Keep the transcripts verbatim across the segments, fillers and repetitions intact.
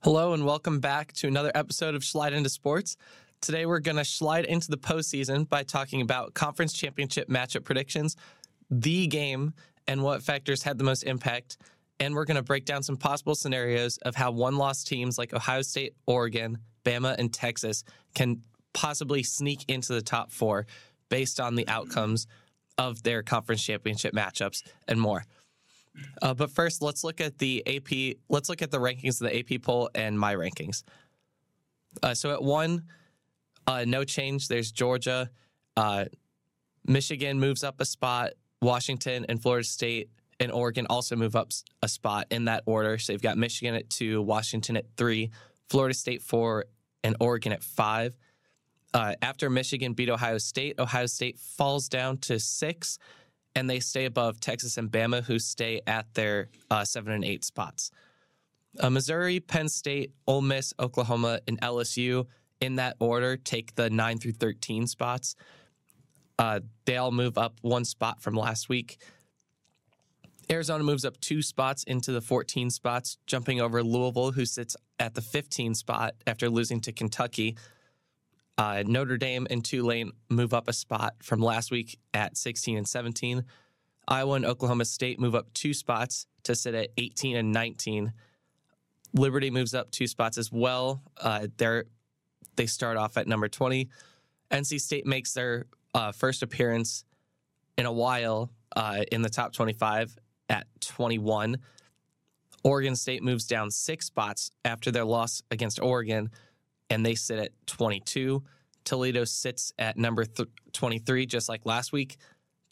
Hello and welcome back to another episode of Slide Into Sports. Today we're going to slide into the postseason by talking about conference championship matchup predictions, the game, and what factors had the most impact. And we're going to break down some possible scenarios of how one-loss teams like Ohio State, Oregon, Bama, and Texas can possibly sneak into the top four based on the outcomes of their conference championship matchups and more. Uh, but first, let's look at the A P. Let's look at the rankings of the A P poll and my rankings. Uh, so at one, uh, no change. There's Georgia. Uh, Michigan moves up a spot. Washington and Florida State and Oregon also move up a spot in that order. So you've got Michigan at two, Washington at three, Florida State four, and Oregon at five. Uh, after Michigan beat Ohio State, Ohio State falls down to six, and they stay above Texas and Bama, who stay at their uh, seven and eight spots. Uh, Missouri, Penn State, Ole Miss, Oklahoma, and L S U, in that order, take the nine through thirteen spots. Uh, they all move up one spot from last week. Arizona moves up two spots into the fourteen spots, jumping over Louisville, who sits at the fifteen spot after losing to Kentucky. Uh, Notre Dame and Tulane move up a spot from last week at sixteen and seventeen. Iowa and Oklahoma State move up two spots to sit at eighteen and nineteen. Liberty moves up two spots as well. Uh, they're, they start off at number twenty. N C State makes their uh, first appearance in a while uh, in the top twenty-five at twenty-one. Oregon State moves down six spots after their loss against Oregon, and they sit at twenty-two. Toledo sits at number th- twenty-three, just like last week.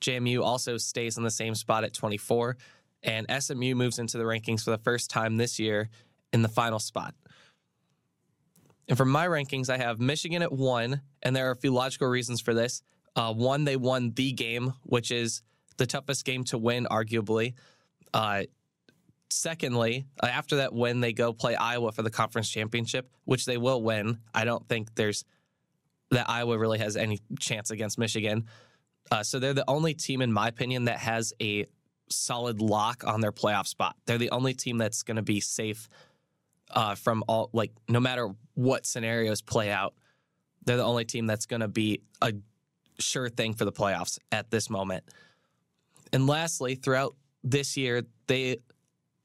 J M U also stays in the same spot at twenty-four, and S M U moves into the rankings for the first time this year in the final spot. And for my rankings, I have Michigan at one, and there are a few logical reasons for this. Uh, one, they won the game, which is the toughest game to win, arguably. Uh, Secondly, after that win, they go play Iowa for the conference championship, which they will win. I don't think there's that Iowa really has any chance against Michigan. Uh, so they're the only team, in my opinion, that has a solid lock on their playoff spot. They're the only team that's going to be safe uh, from all, like, no matter what scenarios play out. They're the only team that's going to be a sure thing for the playoffs at this moment. And lastly, throughout this year, they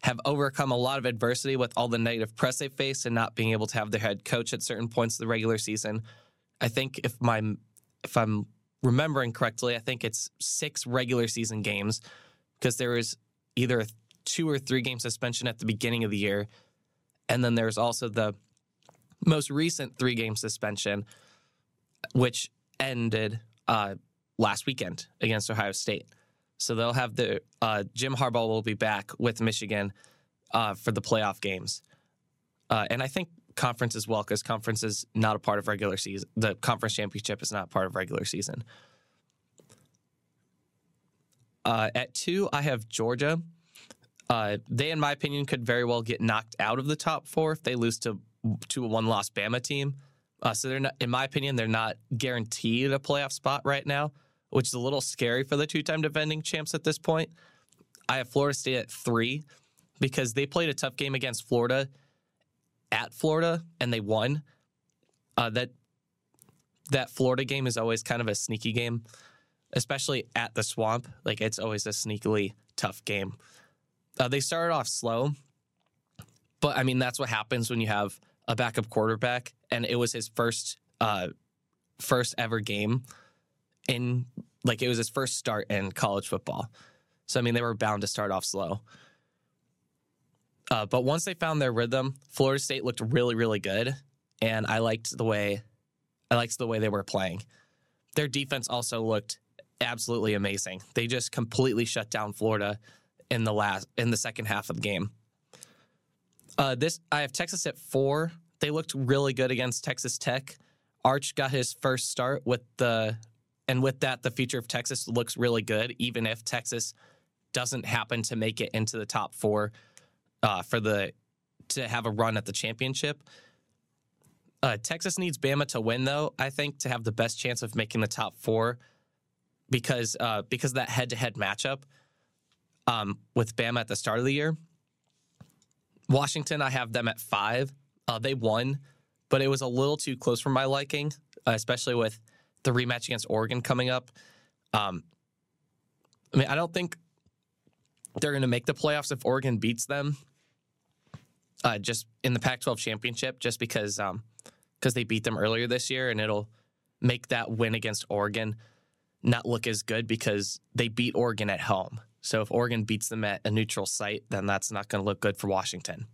have overcome a lot of adversity with all the negative press they faced and not being able to have their head coach at certain points of the regular season. I think if my if I'm remembering correctly, I think it's six regular season games because there was either a two or three game suspension at the beginning of the year, and then there's also the most recent three game suspension, which ended uh, last weekend against Ohio State. So they'll have the uh, Jim Harbaugh will be back with Michigan uh, for the playoff games, uh, and I think conference as well, because conference is not a part of regular season. The conference championship is not part of regular season. Uh, at two, I have Georgia. Uh, they, in my opinion, could very well get knocked out of the top four if they lose to to a one-loss Bama team. Uh, so they're not, in my opinion, they're not guaranteed a playoff spot right now, which is a little scary for the two-time defending champs at this point. I have Florida State at three because they played a tough game against Florida at Florida, and they won. Uh, that that Florida game is always kind of a sneaky game, especially at the Swamp. Like, it's always a sneakily tough game. Uh, they started off slow, but, I mean, that's what happens when you have a backup quarterback, and it was his first uh, first ever game. In like it was his first start in college football. So, I mean, they were bound to start off slow. Uh, but once they found their rhythm, Florida State looked really, really good. And I liked the way I liked the way they were playing. Their defense also looked absolutely amazing. They just completely shut down Florida in the last in the second half of the game. Uh, this I have Texas at four. They looked really good against Texas Tech. Arch got his first start with the And with that, the future of Texas looks really good, even if Texas doesn't happen to make it into the top four uh, for the to have a run at the championship. Uh, Texas needs Bama to win, though, I think, to have the best chance of making the top four. because uh, because of that head-to-head matchup um, with Bama at the start of the year. Washington, I have them at five. Uh, they won, but it was a little too close for my liking, especially with the rematch against Oregon coming up. Um, I mean, I don't think they're going to make the playoffs if Oregon beats them uh, just in the Pac twelve championship, just because um, cause they beat them earlier this year, and it'll make that win against Oregon not look as good because they beat Oregon at home. So if Oregon beats them at a neutral site, then that's not going to look good for Washington.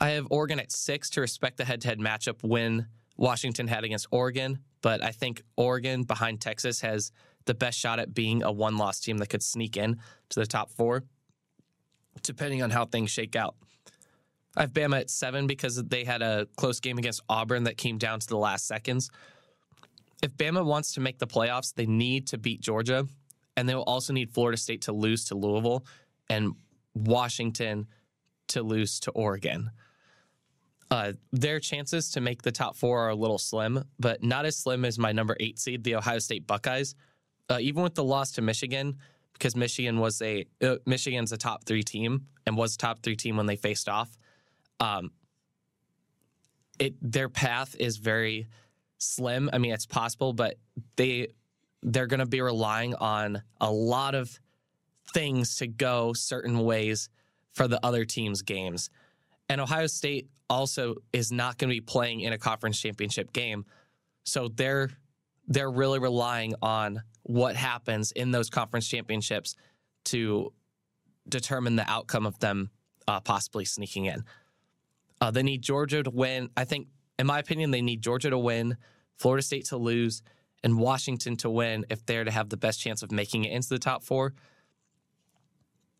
I have Oregon at six to respect the head-to-head matchup win Washington had against Oregon, but I think Oregon behind Texas has the best shot at being a one-loss team that could sneak in to the top four, depending on how things shake out. I have Bama at seven because they had a close game against Auburn that came down to the last seconds. If Bama wants to make the playoffs, they need to beat Georgia, and they will also need Florida State to lose to Louisville and Washington to lose to Oregon. Uh, their chances to make the top four are a little slim, but not as slim as my number eight seed, the Ohio State Buckeyes. Uh, even with the loss to Michigan, because Michigan was a uh, Michigan's a top three team and was top three team when they faced off. Um, it their path is very slim. I mean, it's possible, but they they're going to be relying on a lot of things to go certain ways for the other team's games. And Ohio State also is not going to be playing in a conference championship game. So they're they're really relying on what happens in those conference championships to determine the outcome of them uh, possibly sneaking in. Uh, they need Georgia to win. I think, in my opinion, they need Georgia to win, Florida State to lose, and Washington to win if they're to have the best chance of making it into the top four.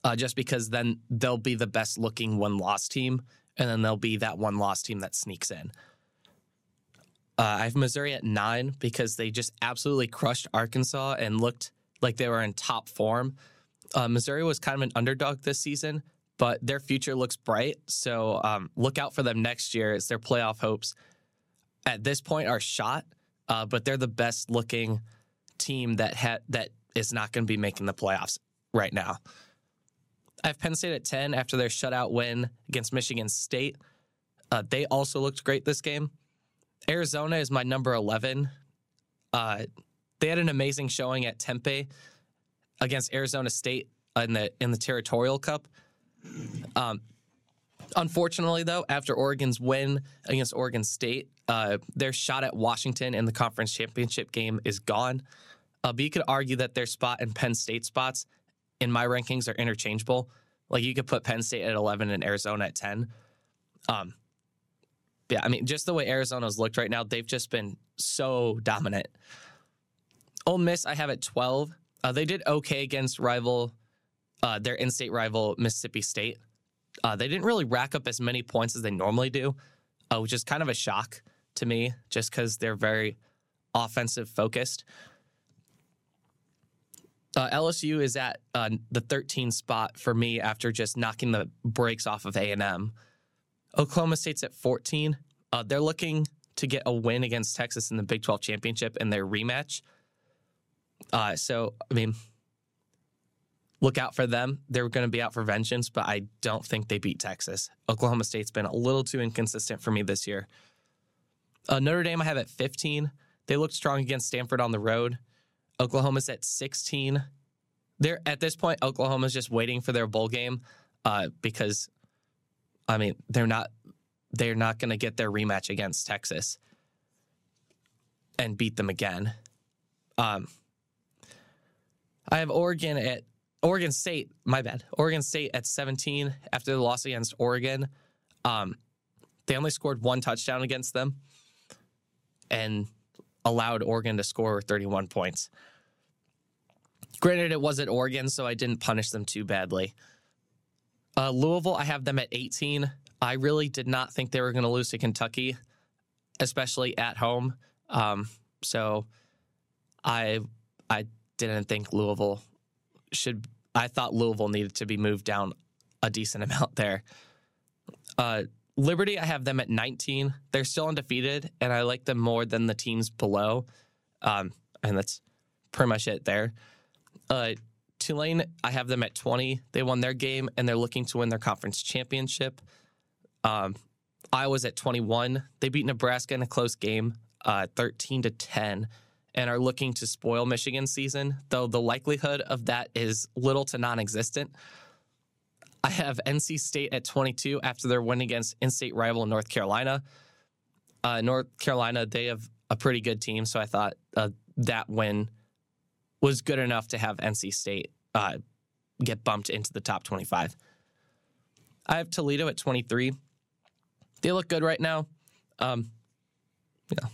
Uh, just because then they'll be the best-looking one-loss team, and then they'll be that one-loss team that sneaks in. Uh, I have Missouri at nine because they just absolutely crushed Arkansas and looked like they were in top form. Uh, Missouri was kind of an underdog this season, but their future looks bright, so um, look out for them next year as their playoff hopes at this point are shot, uh, but they're the best-looking team that ha- that is not going to be making the playoffs right now. I have Penn State at ten after their shutout win against Michigan State. Uh, they also looked great this game. Arizona is my number eleven. Uh, they had an amazing showing at Tempe against Arizona State in the in the Territorial Cup. Um, unfortunately, though, after Oregon's win against Oregon State, uh, their shot at Washington in the conference championship game is gone. Uh, but you could argue that their spot and Penn State spots in my rankings are interchangeable. Like, you could put Penn State at eleven and Arizona at ten. Um, yeah, I mean, just the way Arizona's looked right now, they've just been so dominant. Ole Miss, I have at twelve. Uh, they did okay against rival, uh, their in-state rival, Mississippi State. Uh, they didn't really rack up as many points as they normally do, uh, which is kind of a shock to me, just because they're very offensive-focused. Uh, L S U is at uh, the thirteen spot for me after just knocking the brakes off of A and M. Oklahoma State's at fourteen. Uh, they're looking to get a win against Texas in the Big twelve Championship in their rematch. Uh, so, I mean, look out for them. They're going to be out for vengeance, but I don't think they beat Texas. Oklahoma State's been a little too inconsistent for me this year. Uh, Notre Dame I have at fifteen. They looked strong against Stanford on the road. Oklahoma's at sixteen. They're, at this point, Oklahoma's just waiting for their bowl game uh, because, I mean, they're not they're not going to get their rematch against Texas and beat them again. Um, I have Oregon at Oregon State. My bad. Oregon State at seventeen after the loss against Oregon. Um, they only scored one touchdown against them, and allowed Oregon to score thirty-one points. Granted, it was at Oregon, so I didn't punish them too badly. Uh, Louisville, I have them at eighteen. I really did not think they were going to lose to Kentucky, especially at home. Um, so I I didn't think Louisville should... I thought Louisville needed to be moved down a decent amount there. Uh Liberty, I have them at nineteen. They're still undefeated, and I like them more than the teams below. Um, and that's pretty much it there. Uh, Tulane, I have them at twenty. They won their game, and they're looking to win their conference championship. Um, Iowa's at twenty-one. They beat Nebraska in a close game, uh, thirteen to ten, and are looking to spoil Michigan's season, though the likelihood of that is little to non-existent. I have N C State at twenty-two after their win against in-state rival North Carolina. Uh, North Carolina, they have a pretty good team, so I thought uh, that win was good enough to have N C State uh, get bumped into the top twenty-five. I have Toledo at twenty-three. They look good right now. Um, you know,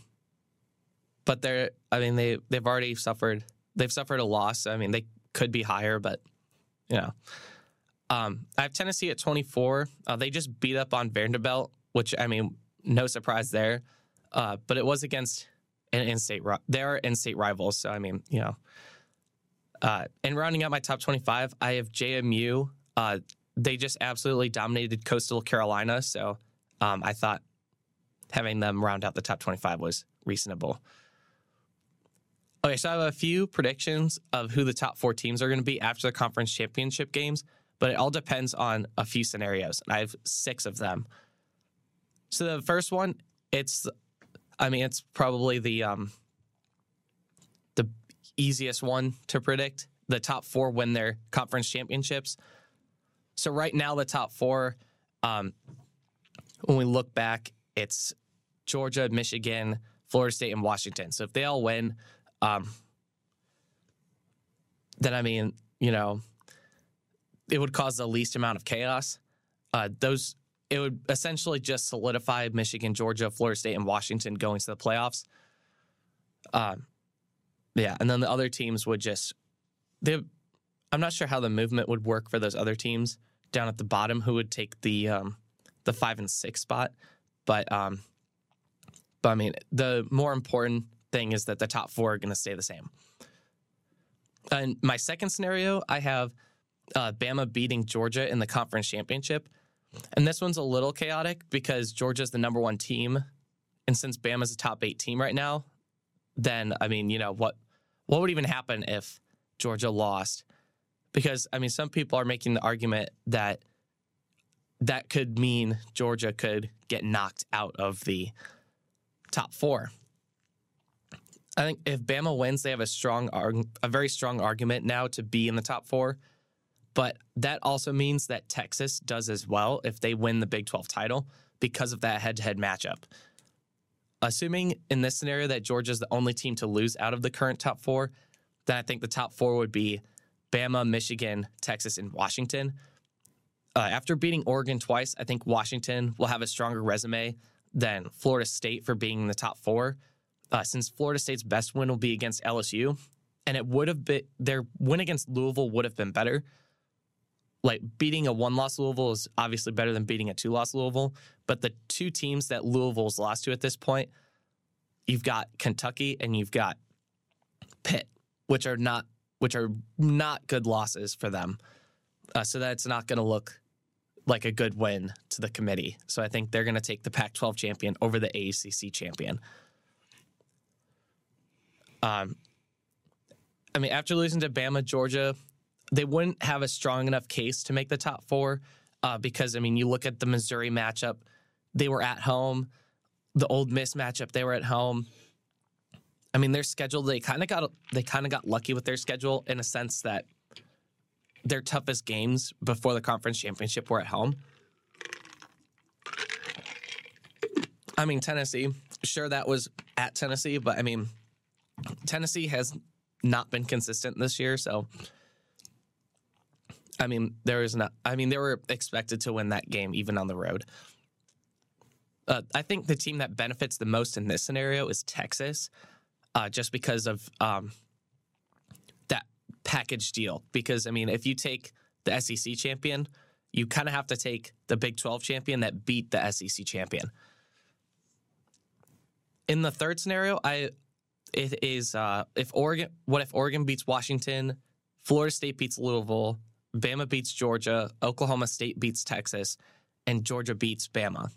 but they're, I mean, they, they've already suffered, they've suffered a loss. I mean, they could be higher, but, you know. Um, I have Tennessee at twenty-four. Uh, they just beat up on Vanderbilt, which, I mean, no surprise there. Uh, but it was against an in-state, they are in-state rivals. So, I mean, you know. Uh, and rounding out my top twenty-five, I have J M U. Uh, they just absolutely dominated Coastal Carolina. So, um, I thought having them round out the top twenty-five was reasonable. Okay, so I have a few predictions of who the top four teams are going to be after the conference championship games, but it all depends on a few scenarios, and I have six of them. So the first one, it's, I mean, it's probably the um, the easiest one to predict. The top four win their conference championships. So right now, the top four, um, when we look back, it's Georgia, Michigan, Florida State, and Washington. So if they all win, um, then, I mean, you know, it would cause the least amount of chaos. Uh, those it would essentially just solidify Michigan, Georgia, Florida State, and Washington going to the playoffs. Um, yeah, and then the other teams would just they. I'm not sure how the movement would work for those other teams down at the bottom who would take the um, the five and six spot, but um, but I mean the more important thing is that the top four are going to stay the same. And my second scenario, I have. Uh, Bama beating Georgia in the conference championship. And this one's a little chaotic because Georgia's the number one team. And since Bama's a top eight team right now, then, I mean, you know, what what would even happen if Georgia lost? Because, I mean, some people are making the argument that that could mean Georgia could get knocked out of the top four. I think if Bama wins, they have a strong, arg- a very strong argument now to be in the top four. But that also means that Texas does as well if they win the Big twelve title because of that head-to-head matchup. Assuming in this scenario that Georgia's the only team to lose out of the current top four, then I think the top four would be Bama, Michigan, Texas, and Washington. Uh, after beating Oregon twice, I think Washington will have a stronger resume than Florida State for being in the top four, uh, since Florida State's best win will be against L S U, and it would have been their win against Louisville would have been better. Like, beating a one-loss Louisville is obviously better than beating a two-loss Louisville, but the two teams that Louisville's lost to at this point, you've got Kentucky and you've got Pitt, which are not which are not good losses for them. Uh, so that's not going to look like a good win to the committee. So I think they're going to take the Pac twelve champion over the A C C champion. Um, I mean, after losing to Bama, Georgia, they wouldn't have a strong enough case to make the top four uh, because, I mean, you look at the Missouri matchup, they were at home. The Ole Miss matchup, they were at home. I mean, their schedule, they kind of got they kind of got lucky with their schedule in a sense that their toughest games before the conference championship were at home. I mean, Tennessee, sure, that was at Tennessee, but, I mean, Tennessee has not been consistent this year, so... I mean, there is not. I mean, they were expected to win that game even on the road. Uh, I think the team that benefits the most in this scenario is Texas, uh, just because of um, that package deal. Because, I mean, if you take the S E C champion, you kind of have to take the Big twelve champion that beat the S E C champion. In the third scenario, I it is uh, if Oregon. What if Oregon beats Washington? Florida State beats Louisville. Bama beats Georgia, Oklahoma State beats Texas, and Georgia beats Bama.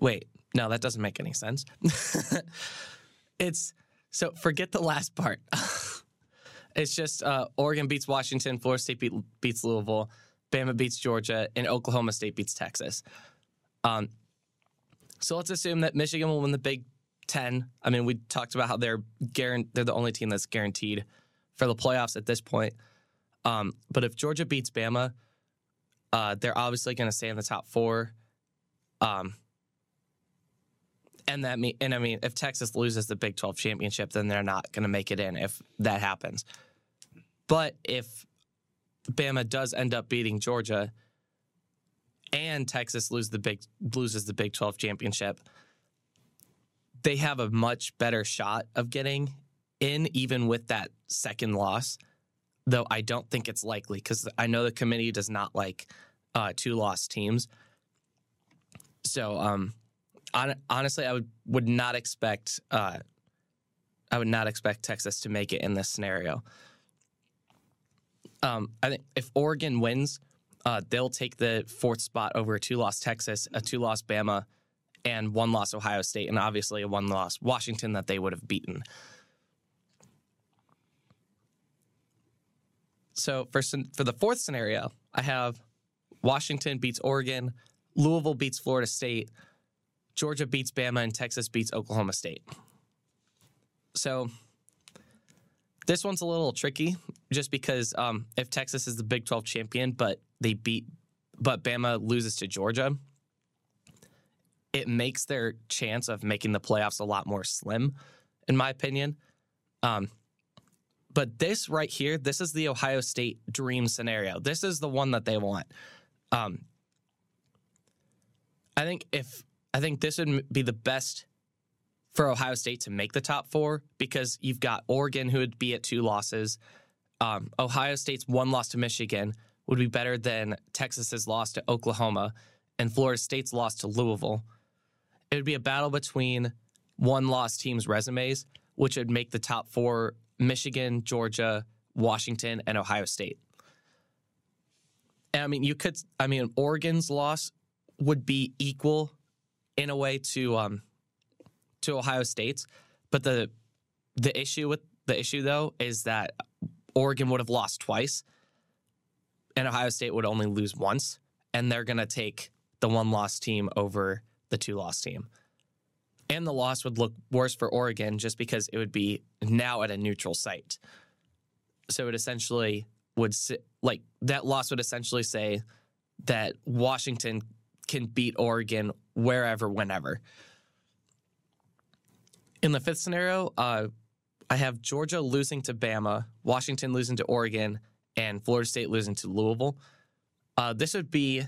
Wait, no, that doesn't make any sense. It's So forget the last part. It's just uh, Oregon beats Washington, Florida State beat, beats Louisville, Bama beats Georgia, and Oklahoma State beats Texas. Um, so let's assume that Michigan will win the Big Ten. I mean, we talked about how they're guaranteed, they're the only team that's guaranteed for the playoffs at this point. Um, but if Georgia beats Bama, uh, they're obviously going to stay in the top four. Um, and that mean, and I mean, if Texas loses the Big twelve championship, then they're not going to make it in if that happens. But if Bama does end up beating Georgia, and Texas lose the big loses the Big twelve championship, they have a much better shot of getting in, even with that second loss. Though I don't think it's likely, because I know the committee does not like uh, two-loss teams. So, um, on, honestly, I would, would not expect uh, I would not expect Texas to make it in this scenario. Um, I think if Oregon wins, uh, they'll take the fourth spot over a two-loss Texas, a two-loss Bama, and one-loss Ohio State, and obviously a one-loss Washington that they would have beaten. So for for the fourth scenario, I have Washington beats Oregon, Louisville beats Florida State, Georgia beats Bama, and Texas beats Oklahoma State. So this one's a little tricky, just because um, if Texas is the Big twelve champion, but they beat, but Bama loses to Georgia, it makes their chance of making the playoffs a lot more slim, in my opinion. Um, But this right here, this is the Ohio State dream scenario. This is the one that they want. Um, I think if I think this would be the best for Ohio State to make the top four, because you've got Oregon, who would be at two losses. Um, Ohio State's one loss to Michigan would be better than Texas's loss to Oklahoma and Florida State's loss to Louisville. It would be a battle between one-loss teams' resumes, which would make the top four Michigan, Georgia, Washington, and Ohio State. And I mean, you could, I mean, Oregon's loss would be equal in a way to um, to Ohio State's, but the the issue with the issue though is that Oregon would have lost twice, and Ohio State would only lose once, and they're going to take the one-loss team over the two-loss team. And the loss would look worse for Oregon just because it would be now at a neutral site. So it essentially would, like, that loss would essentially say that Washington can beat Oregon wherever, whenever. In the fifth scenario, uh, I have Georgia losing to Bama, Washington losing to Oregon, and Florida State losing to Louisville. Uh, this would be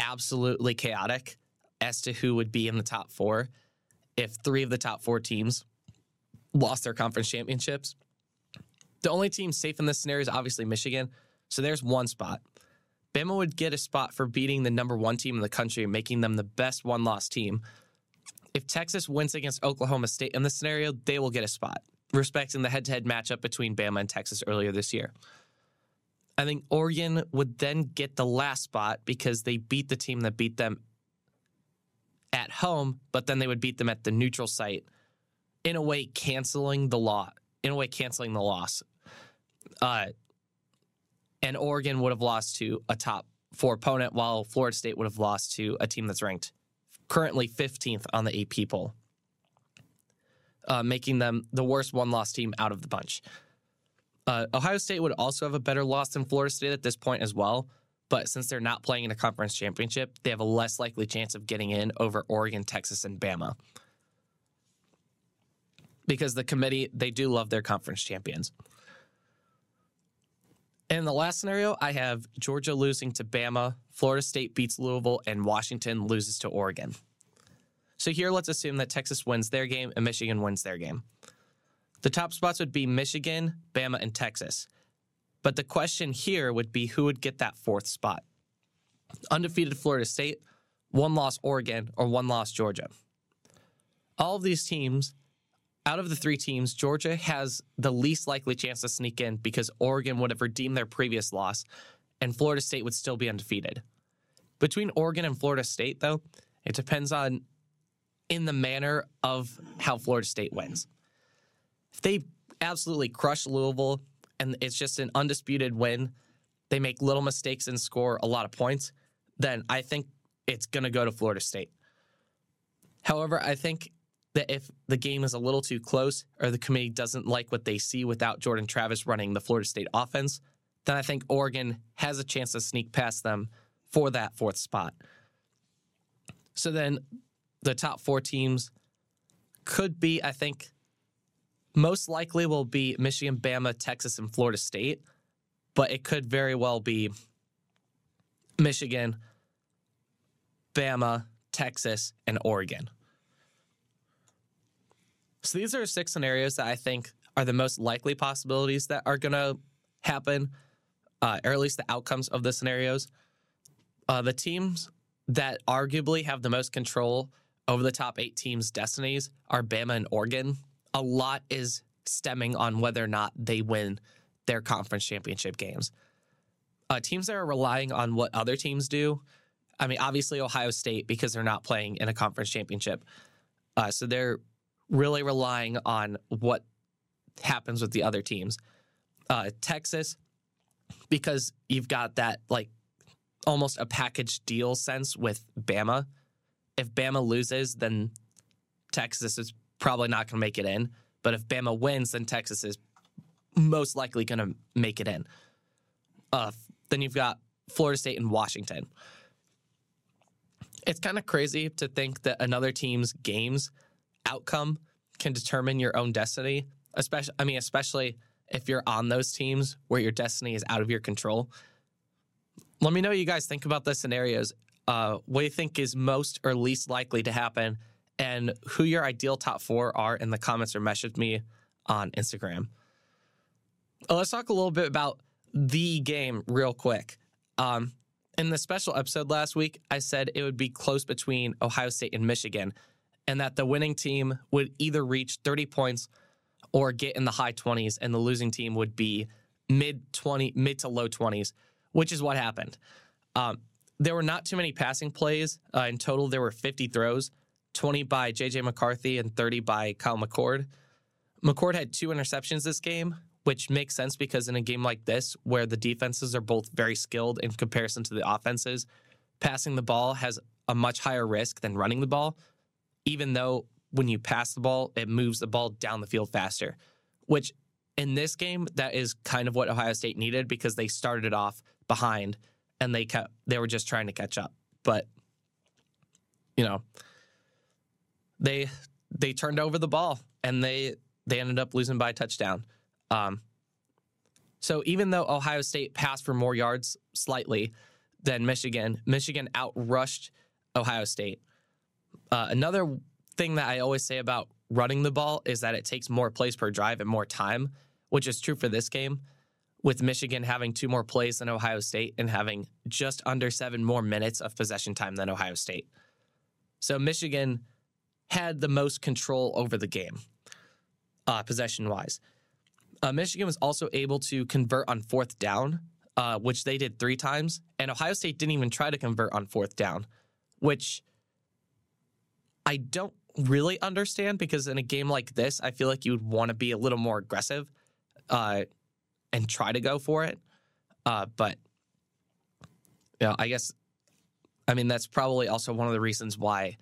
absolutely chaotic as to who would be in the top four if three of the top four teams lost their conference championships. The only team safe in this scenario is obviously Michigan, so there's one spot. Bama would get a spot for beating the number one team in the country, making them the best one-loss team. If Texas wins against Oklahoma State in this scenario, they will get a spot, respecting the head-to-head matchup between Bama and Texas earlier this year. I think Oregon would then get the last spot because they beat the team that beat them at home, but then they would beat them at the neutral site, in a way canceling the law, in a way canceling the loss. Uh, and Oregon would have lost to a top four opponent, while Florida State would have lost to a team that's ranked currently fifteenth on the A P poll, uh, making them the worst one-loss team out of the bunch. Uh, Ohio State would also have a better loss than Florida State at this point as well, but since they're not playing in a conference championship, they have a less likely chance of getting in over Oregon, Texas, and Bama, because the committee, they do love their conference champions. In the last scenario, I have Georgia losing to Bama, Florida State beats Louisville, and Washington loses to Oregon. So here, let's assume that Texas wins their game and Michigan wins their game. The top spots would be Michigan, Bama, and Texas. But the question here would be who would get that fourth spot? Undefeated Florida State, one-loss Oregon, or one-loss Georgia. All of these teams, out of the three teams, Georgia has the least likely chance to sneak in because Oregon would have redeemed their previous loss, and Florida State would still be undefeated. Between Oregon and Florida State, though, it depends on in the manner of how Florida State wins. If they absolutely crush Louisville and it's just an undisputed win, they make little mistakes and score a lot of points, then I think it's going to go to Florida State. However, I think that if the game is a little too close or the committee doesn't like what they see without Jordan Travis running the Florida State offense, then I think Oregon has a chance to sneak past them for that fourth spot. So then the top four teams could be, I think, most likely will be Michigan, Bama, Texas, and Florida State, but it could very well be Michigan, Bama, Texas, and Oregon. So these are six scenarios that I think are the most likely possibilities that are going to happen, uh, or at least the outcomes of the scenarios. Uh, the teams that arguably have the most control over the top eight teams' destinies are Bama and Oregon. A lot is stemming on whether or not they win their conference championship games. Uh, teams that are relying on what other teams do, I mean, obviously Ohio State, because they're not playing in a conference championship. Uh, so they're really relying on what happens with the other teams. Uh, Texas, because you've got that, like, almost a package deal sense with Bama. If Bama loses, then Texas is probably not going to make it in. But if Bama wins, then Texas is most likely going to make it in. Uh, then you've got Florida State and Washington. It's kind of crazy to think that another team's game's outcome can determine your own destiny, especially, I mean, especially if you're on those teams where your destiny is out of your control. Let me know what you guys think about the scenarios. Uh, what do you think is most or least likely to happen, and who your ideal top four are in the comments, or message me on Instagram. Uh, let's talk a little bit about the game real quick. Um, in the special episode last week, I said it would be close between Ohio State and Michigan, and that the winning team would either reach thirty points or get in the high twenties, and the losing team would be mid twenty, mid to low twenties, which is what happened. Um, there were not too many passing plays. Uh, in total, there were fifty throws, twenty by J J. McCarthy and thirty by Kyle McCord. McCord had two interceptions this game, which makes sense because in a game like this, where the defenses are both very skilled in comparison to the offenses, passing the ball has a much higher risk than running the ball, even though when you pass the ball, it moves the ball down the field faster, which in this game, that is kind of what Ohio State needed because they started off behind and they kept, they were just trying to catch up. But, you know, they they turned over the ball and they, they ended up losing by a touchdown. Um, so even though Ohio State passed for more yards slightly than Michigan, Michigan outrushed Ohio State. Uh, another thing that I always say about running the ball is that it takes more plays per drive and more time, which is true for this game, with Michigan having two more plays than Ohio State and having just under seven more minutes of possession time than Ohio State. So Michigan had the most control over the game, uh, possession-wise. Uh, Michigan was also able to convert on fourth down, uh, which they did three times, and Ohio State didn't even try to convert on fourth down, which I don't really understand because in a game like this, I feel like you would want to be a little more aggressive uh, and try to go for it. Uh, but, you know, I guess, I mean, that's probably also one of the reasons why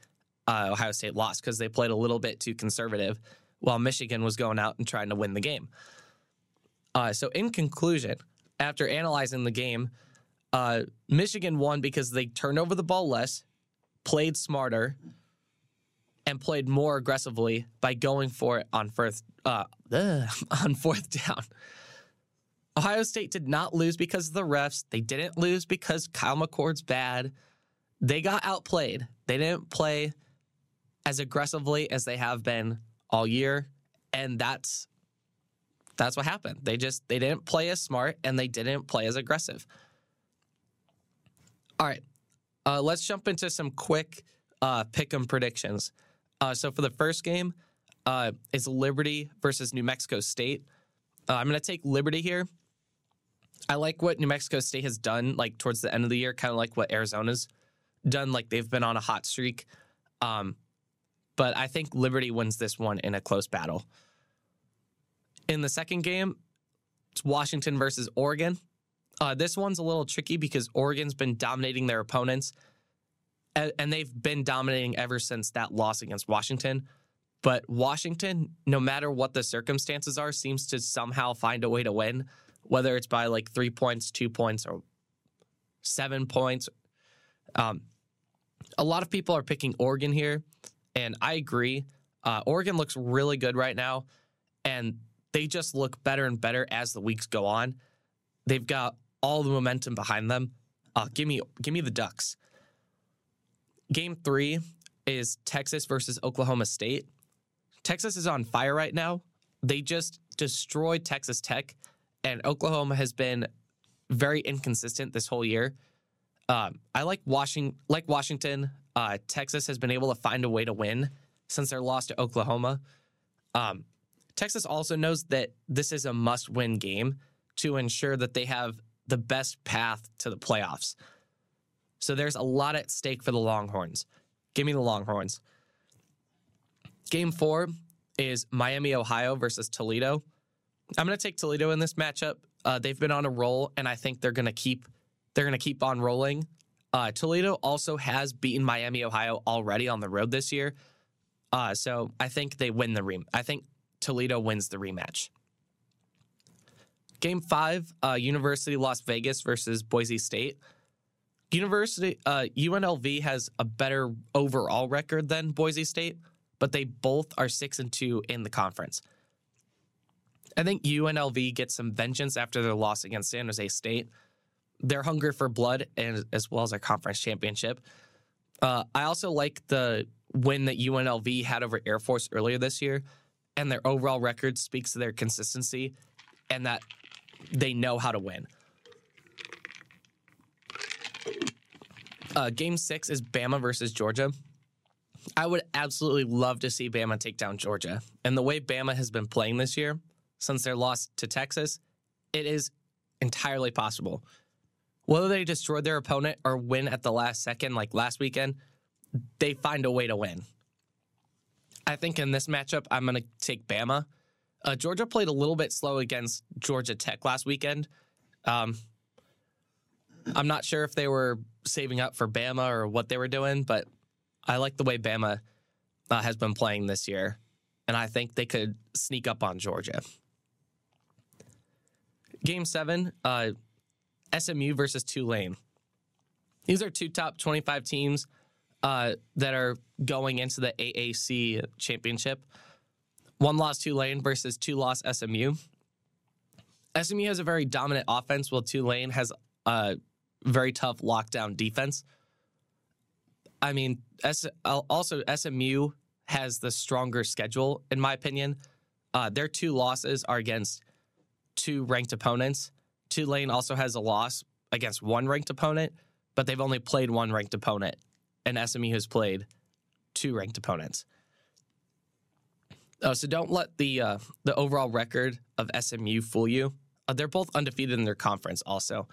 uh, Ohio State lost, because they played a little bit too conservative while Michigan was going out and trying to win the game. Uh, so in conclusion, after analyzing the game, uh, Michigan won because they turned over the ball less, played smarter, and played more aggressively by going for it on first, uh, ugh, on fourth down. Ohio State did not lose because of the refs. They didn't lose because Kyle McCord's bad. They got outplayed. They didn't play as aggressively as they have been all year, and that's that's what happened. They just they didn't play as smart, and they didn't play as aggressive. All right, uh, let's jump into some quick uh, pick'em predictions. Uh, so for the first game, uh, is Liberty versus New Mexico State. Uh, I'm going to take Liberty here. I like what New Mexico State has done, like towards the end of the year, kind of like what Arizona's done. Like they've been on a hot streak. Um, but I think Liberty wins this one in a close battle. In the second game, it's Washington versus Oregon. Uh, this one's a little tricky because Oregon's been dominating their opponents, and, and they've been dominating ever since that loss against Washington. But Washington, no matter what the circumstances are, seems to somehow find a way to win, whether it's by like three points, two points, or seven points. Um, a lot of people are picking Oregon here, and I agree. Uh, Oregon looks really good right now, and they just look better and better as the weeks go on. They've got all the momentum behind them. Uh, give me, give me the Ducks. Game three is Texas versus Oklahoma State. Texas is on fire right now. They just destroyed Texas Tech, and Oklahoma has been very inconsistent this whole year. Um, I like Washington. Like Washington, uh, Texas has been able to find a way to win since their loss to Oklahoma. Um, Texas also knows that this is a must-win game to ensure that they have the best path to the playoffs. So there's a lot at stake for the Longhorns. Give me the Longhorns. Game four is Miami, Ohio versus Toledo. I'm going to take Toledo in this matchup. Uh, they've been on a roll, and I think they're going to keep they're going to keep on rolling. Uh, Toledo also has beaten Miami, Ohio already on the road this year. Uh, so I think they win the rem- I think Toledo wins the rematch. Game five, uh, University Las Vegas versus Boise State. University uh, U N L V has a better overall record than Boise State, but they both are six and two in the conference. I think U N L V gets some vengeance after their loss against San Jose State. Their hunger for blood, and as well as their conference championship. Uh, I also like the win that U N L V had over Air Force earlier this year, and their overall record speaks to their consistency and that they know how to win. Uh, game six is Bama versus Georgia. I would absolutely love to see Bama take down Georgia. And the way Bama has been playing this year, since their loss to Texas, it is entirely possible. Whether they destroy their opponent or win at the last second, like last weekend, they find a way to win. I think in this matchup, I'm going to take Bama. Uh, Georgia played a little bit slow against Georgia Tech last weekend. Um, I'm not sure if they were saving up for Bama or what they were doing, but I like the way Bama uh, has been playing this year, and I think they could sneak up on Georgia. Game seven, uh, S M U versus Tulane. These are two top twenty-five teams uh, that are going into the A A C championship. One loss Tulane versus two loss S M U. S M U has a very dominant offense, while Tulane has a very tough lockdown defense. I mean, also S M U has the stronger schedule, in my opinion. Uh, their two losses are against two ranked opponents. Tulane also has a loss against one ranked opponent, but they've only played one ranked opponent, and S M U has played two ranked opponents. Uh, so don't let the uh, the overall record of S M U fool you. Uh, they're both undefeated in their conference also.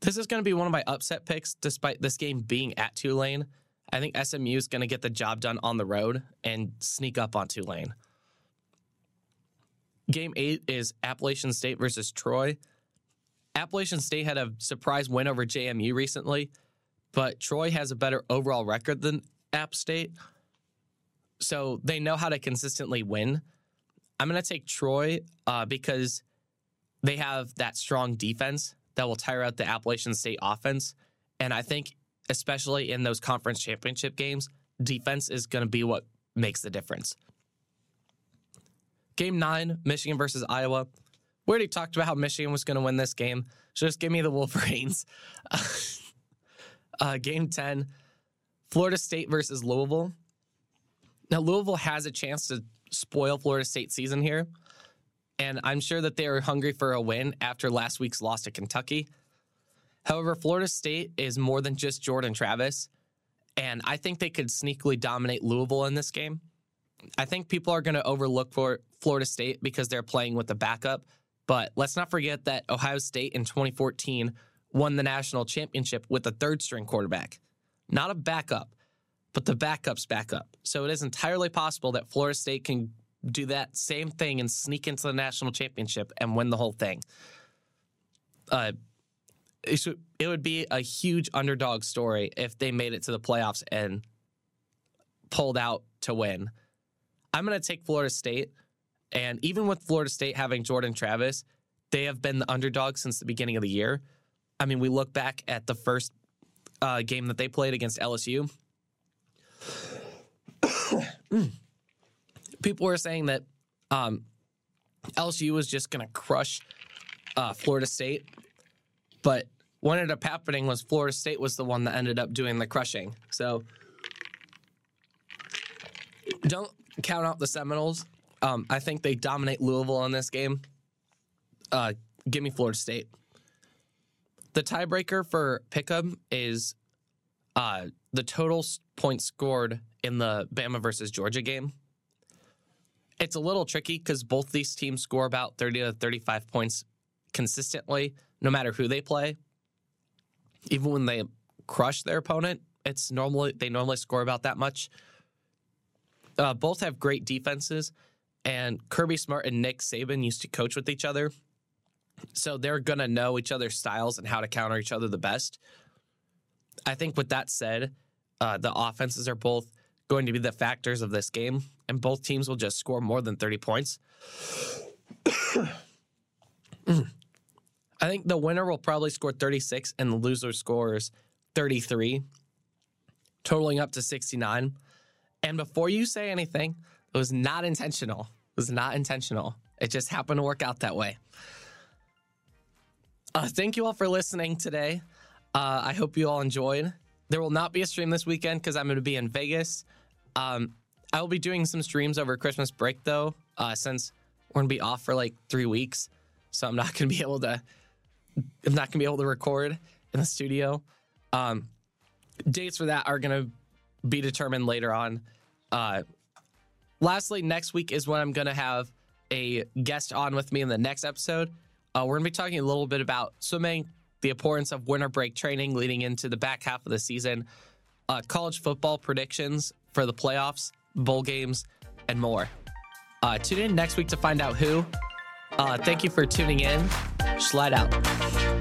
This is going to be one of my upset picks, despite this game being at Tulane. I think S M U is going to get the job done on the road and sneak up on Tulane. Game eight is Appalachian State versus Troy. Appalachian State had a surprise win over J M U recently, but Troy has a better overall record than App State, so they know how to consistently win. I'm going to take Troy uh, because they have that strong defense that will tire out the Appalachian State offense. And I think, especially in those conference championship games, defense is going to be what makes the difference. Game nine, Michigan versus Iowa. We already talked about how Michigan was going to win this game, so just give me the Wolverines. uh, game ten, Florida State versus Louisville. Now, Louisville has a chance to spoil Florida State's season here, and I'm sure that they are hungry for a win after last week's loss to Kentucky. However, Florida State is more than just Jordan Travis, and I think they could sneakily dominate Louisville in this game. I think people are going to overlook for Florida State because they're playing with the backup, but let's not forget that Ohio State in twenty fourteen won the national championship with a third-string quarterback. Not a backup, but the backup's backup. So it is entirely possible that Florida State can do that same thing and sneak into the national championship and win the whole thing. Uh, it, should, it would be a huge underdog story if they made it to the playoffs and pulled out to win. I'm going to take Florida State, and even with Florida State having Jordan Travis, they have been the underdog since the beginning of the year. I mean, we look back at the first uh, game that they played against L S U. People were saying that um, L S U was just going to crush uh, Florida State, but what ended up happening was Florida State was the one that ended up doing the crushing. So don't count out the Seminoles. Um, I think they dominate Louisville in this game. Uh, give me Florida State. The tiebreaker for Pick'em is uh, the total points scored in the Bama versus Georgia game. It's a little tricky because both these teams score about thirty to thirty-five points consistently, no matter who they play. Even when they crush their opponent, it's normally they normally score about that much. Uh, both have great defenses, and Kirby Smart and Nick Saban used to coach with each other, so they're going to know each other's styles and how to counter each other the best. I think with that said, uh, the offenses are both going to be the factors of this game, and both teams will just score more than thirty points. I think the winner will probably score thirty-six, and the loser scores thirty-three, totaling up to sixty-nine. And before you say anything, it was not intentional. It was not intentional. It just happened to work out that way. Uh, thank you all for listening today. Uh, I hope you all enjoyed. There will not be a stream this weekend because I'm going to be in Vegas. Um, I will be doing some streams over Christmas break, though, uh, since we're going to be off for like three weeks. So I'm not going to be able to I'm not going to be able to record in the studio. Um, dates for that are going to be determined later on. Uh, lastly, next week is when I'm going to have a guest on with me in the next episode. Uh, we're going to be talking a little bit about swimming, the importance of winter break training leading into the back half of the season, uh, college football predictions for the playoffs, bowl games, and more. Uh, tune in next week to find out who. Uh, thank you for tuning in. Slide out.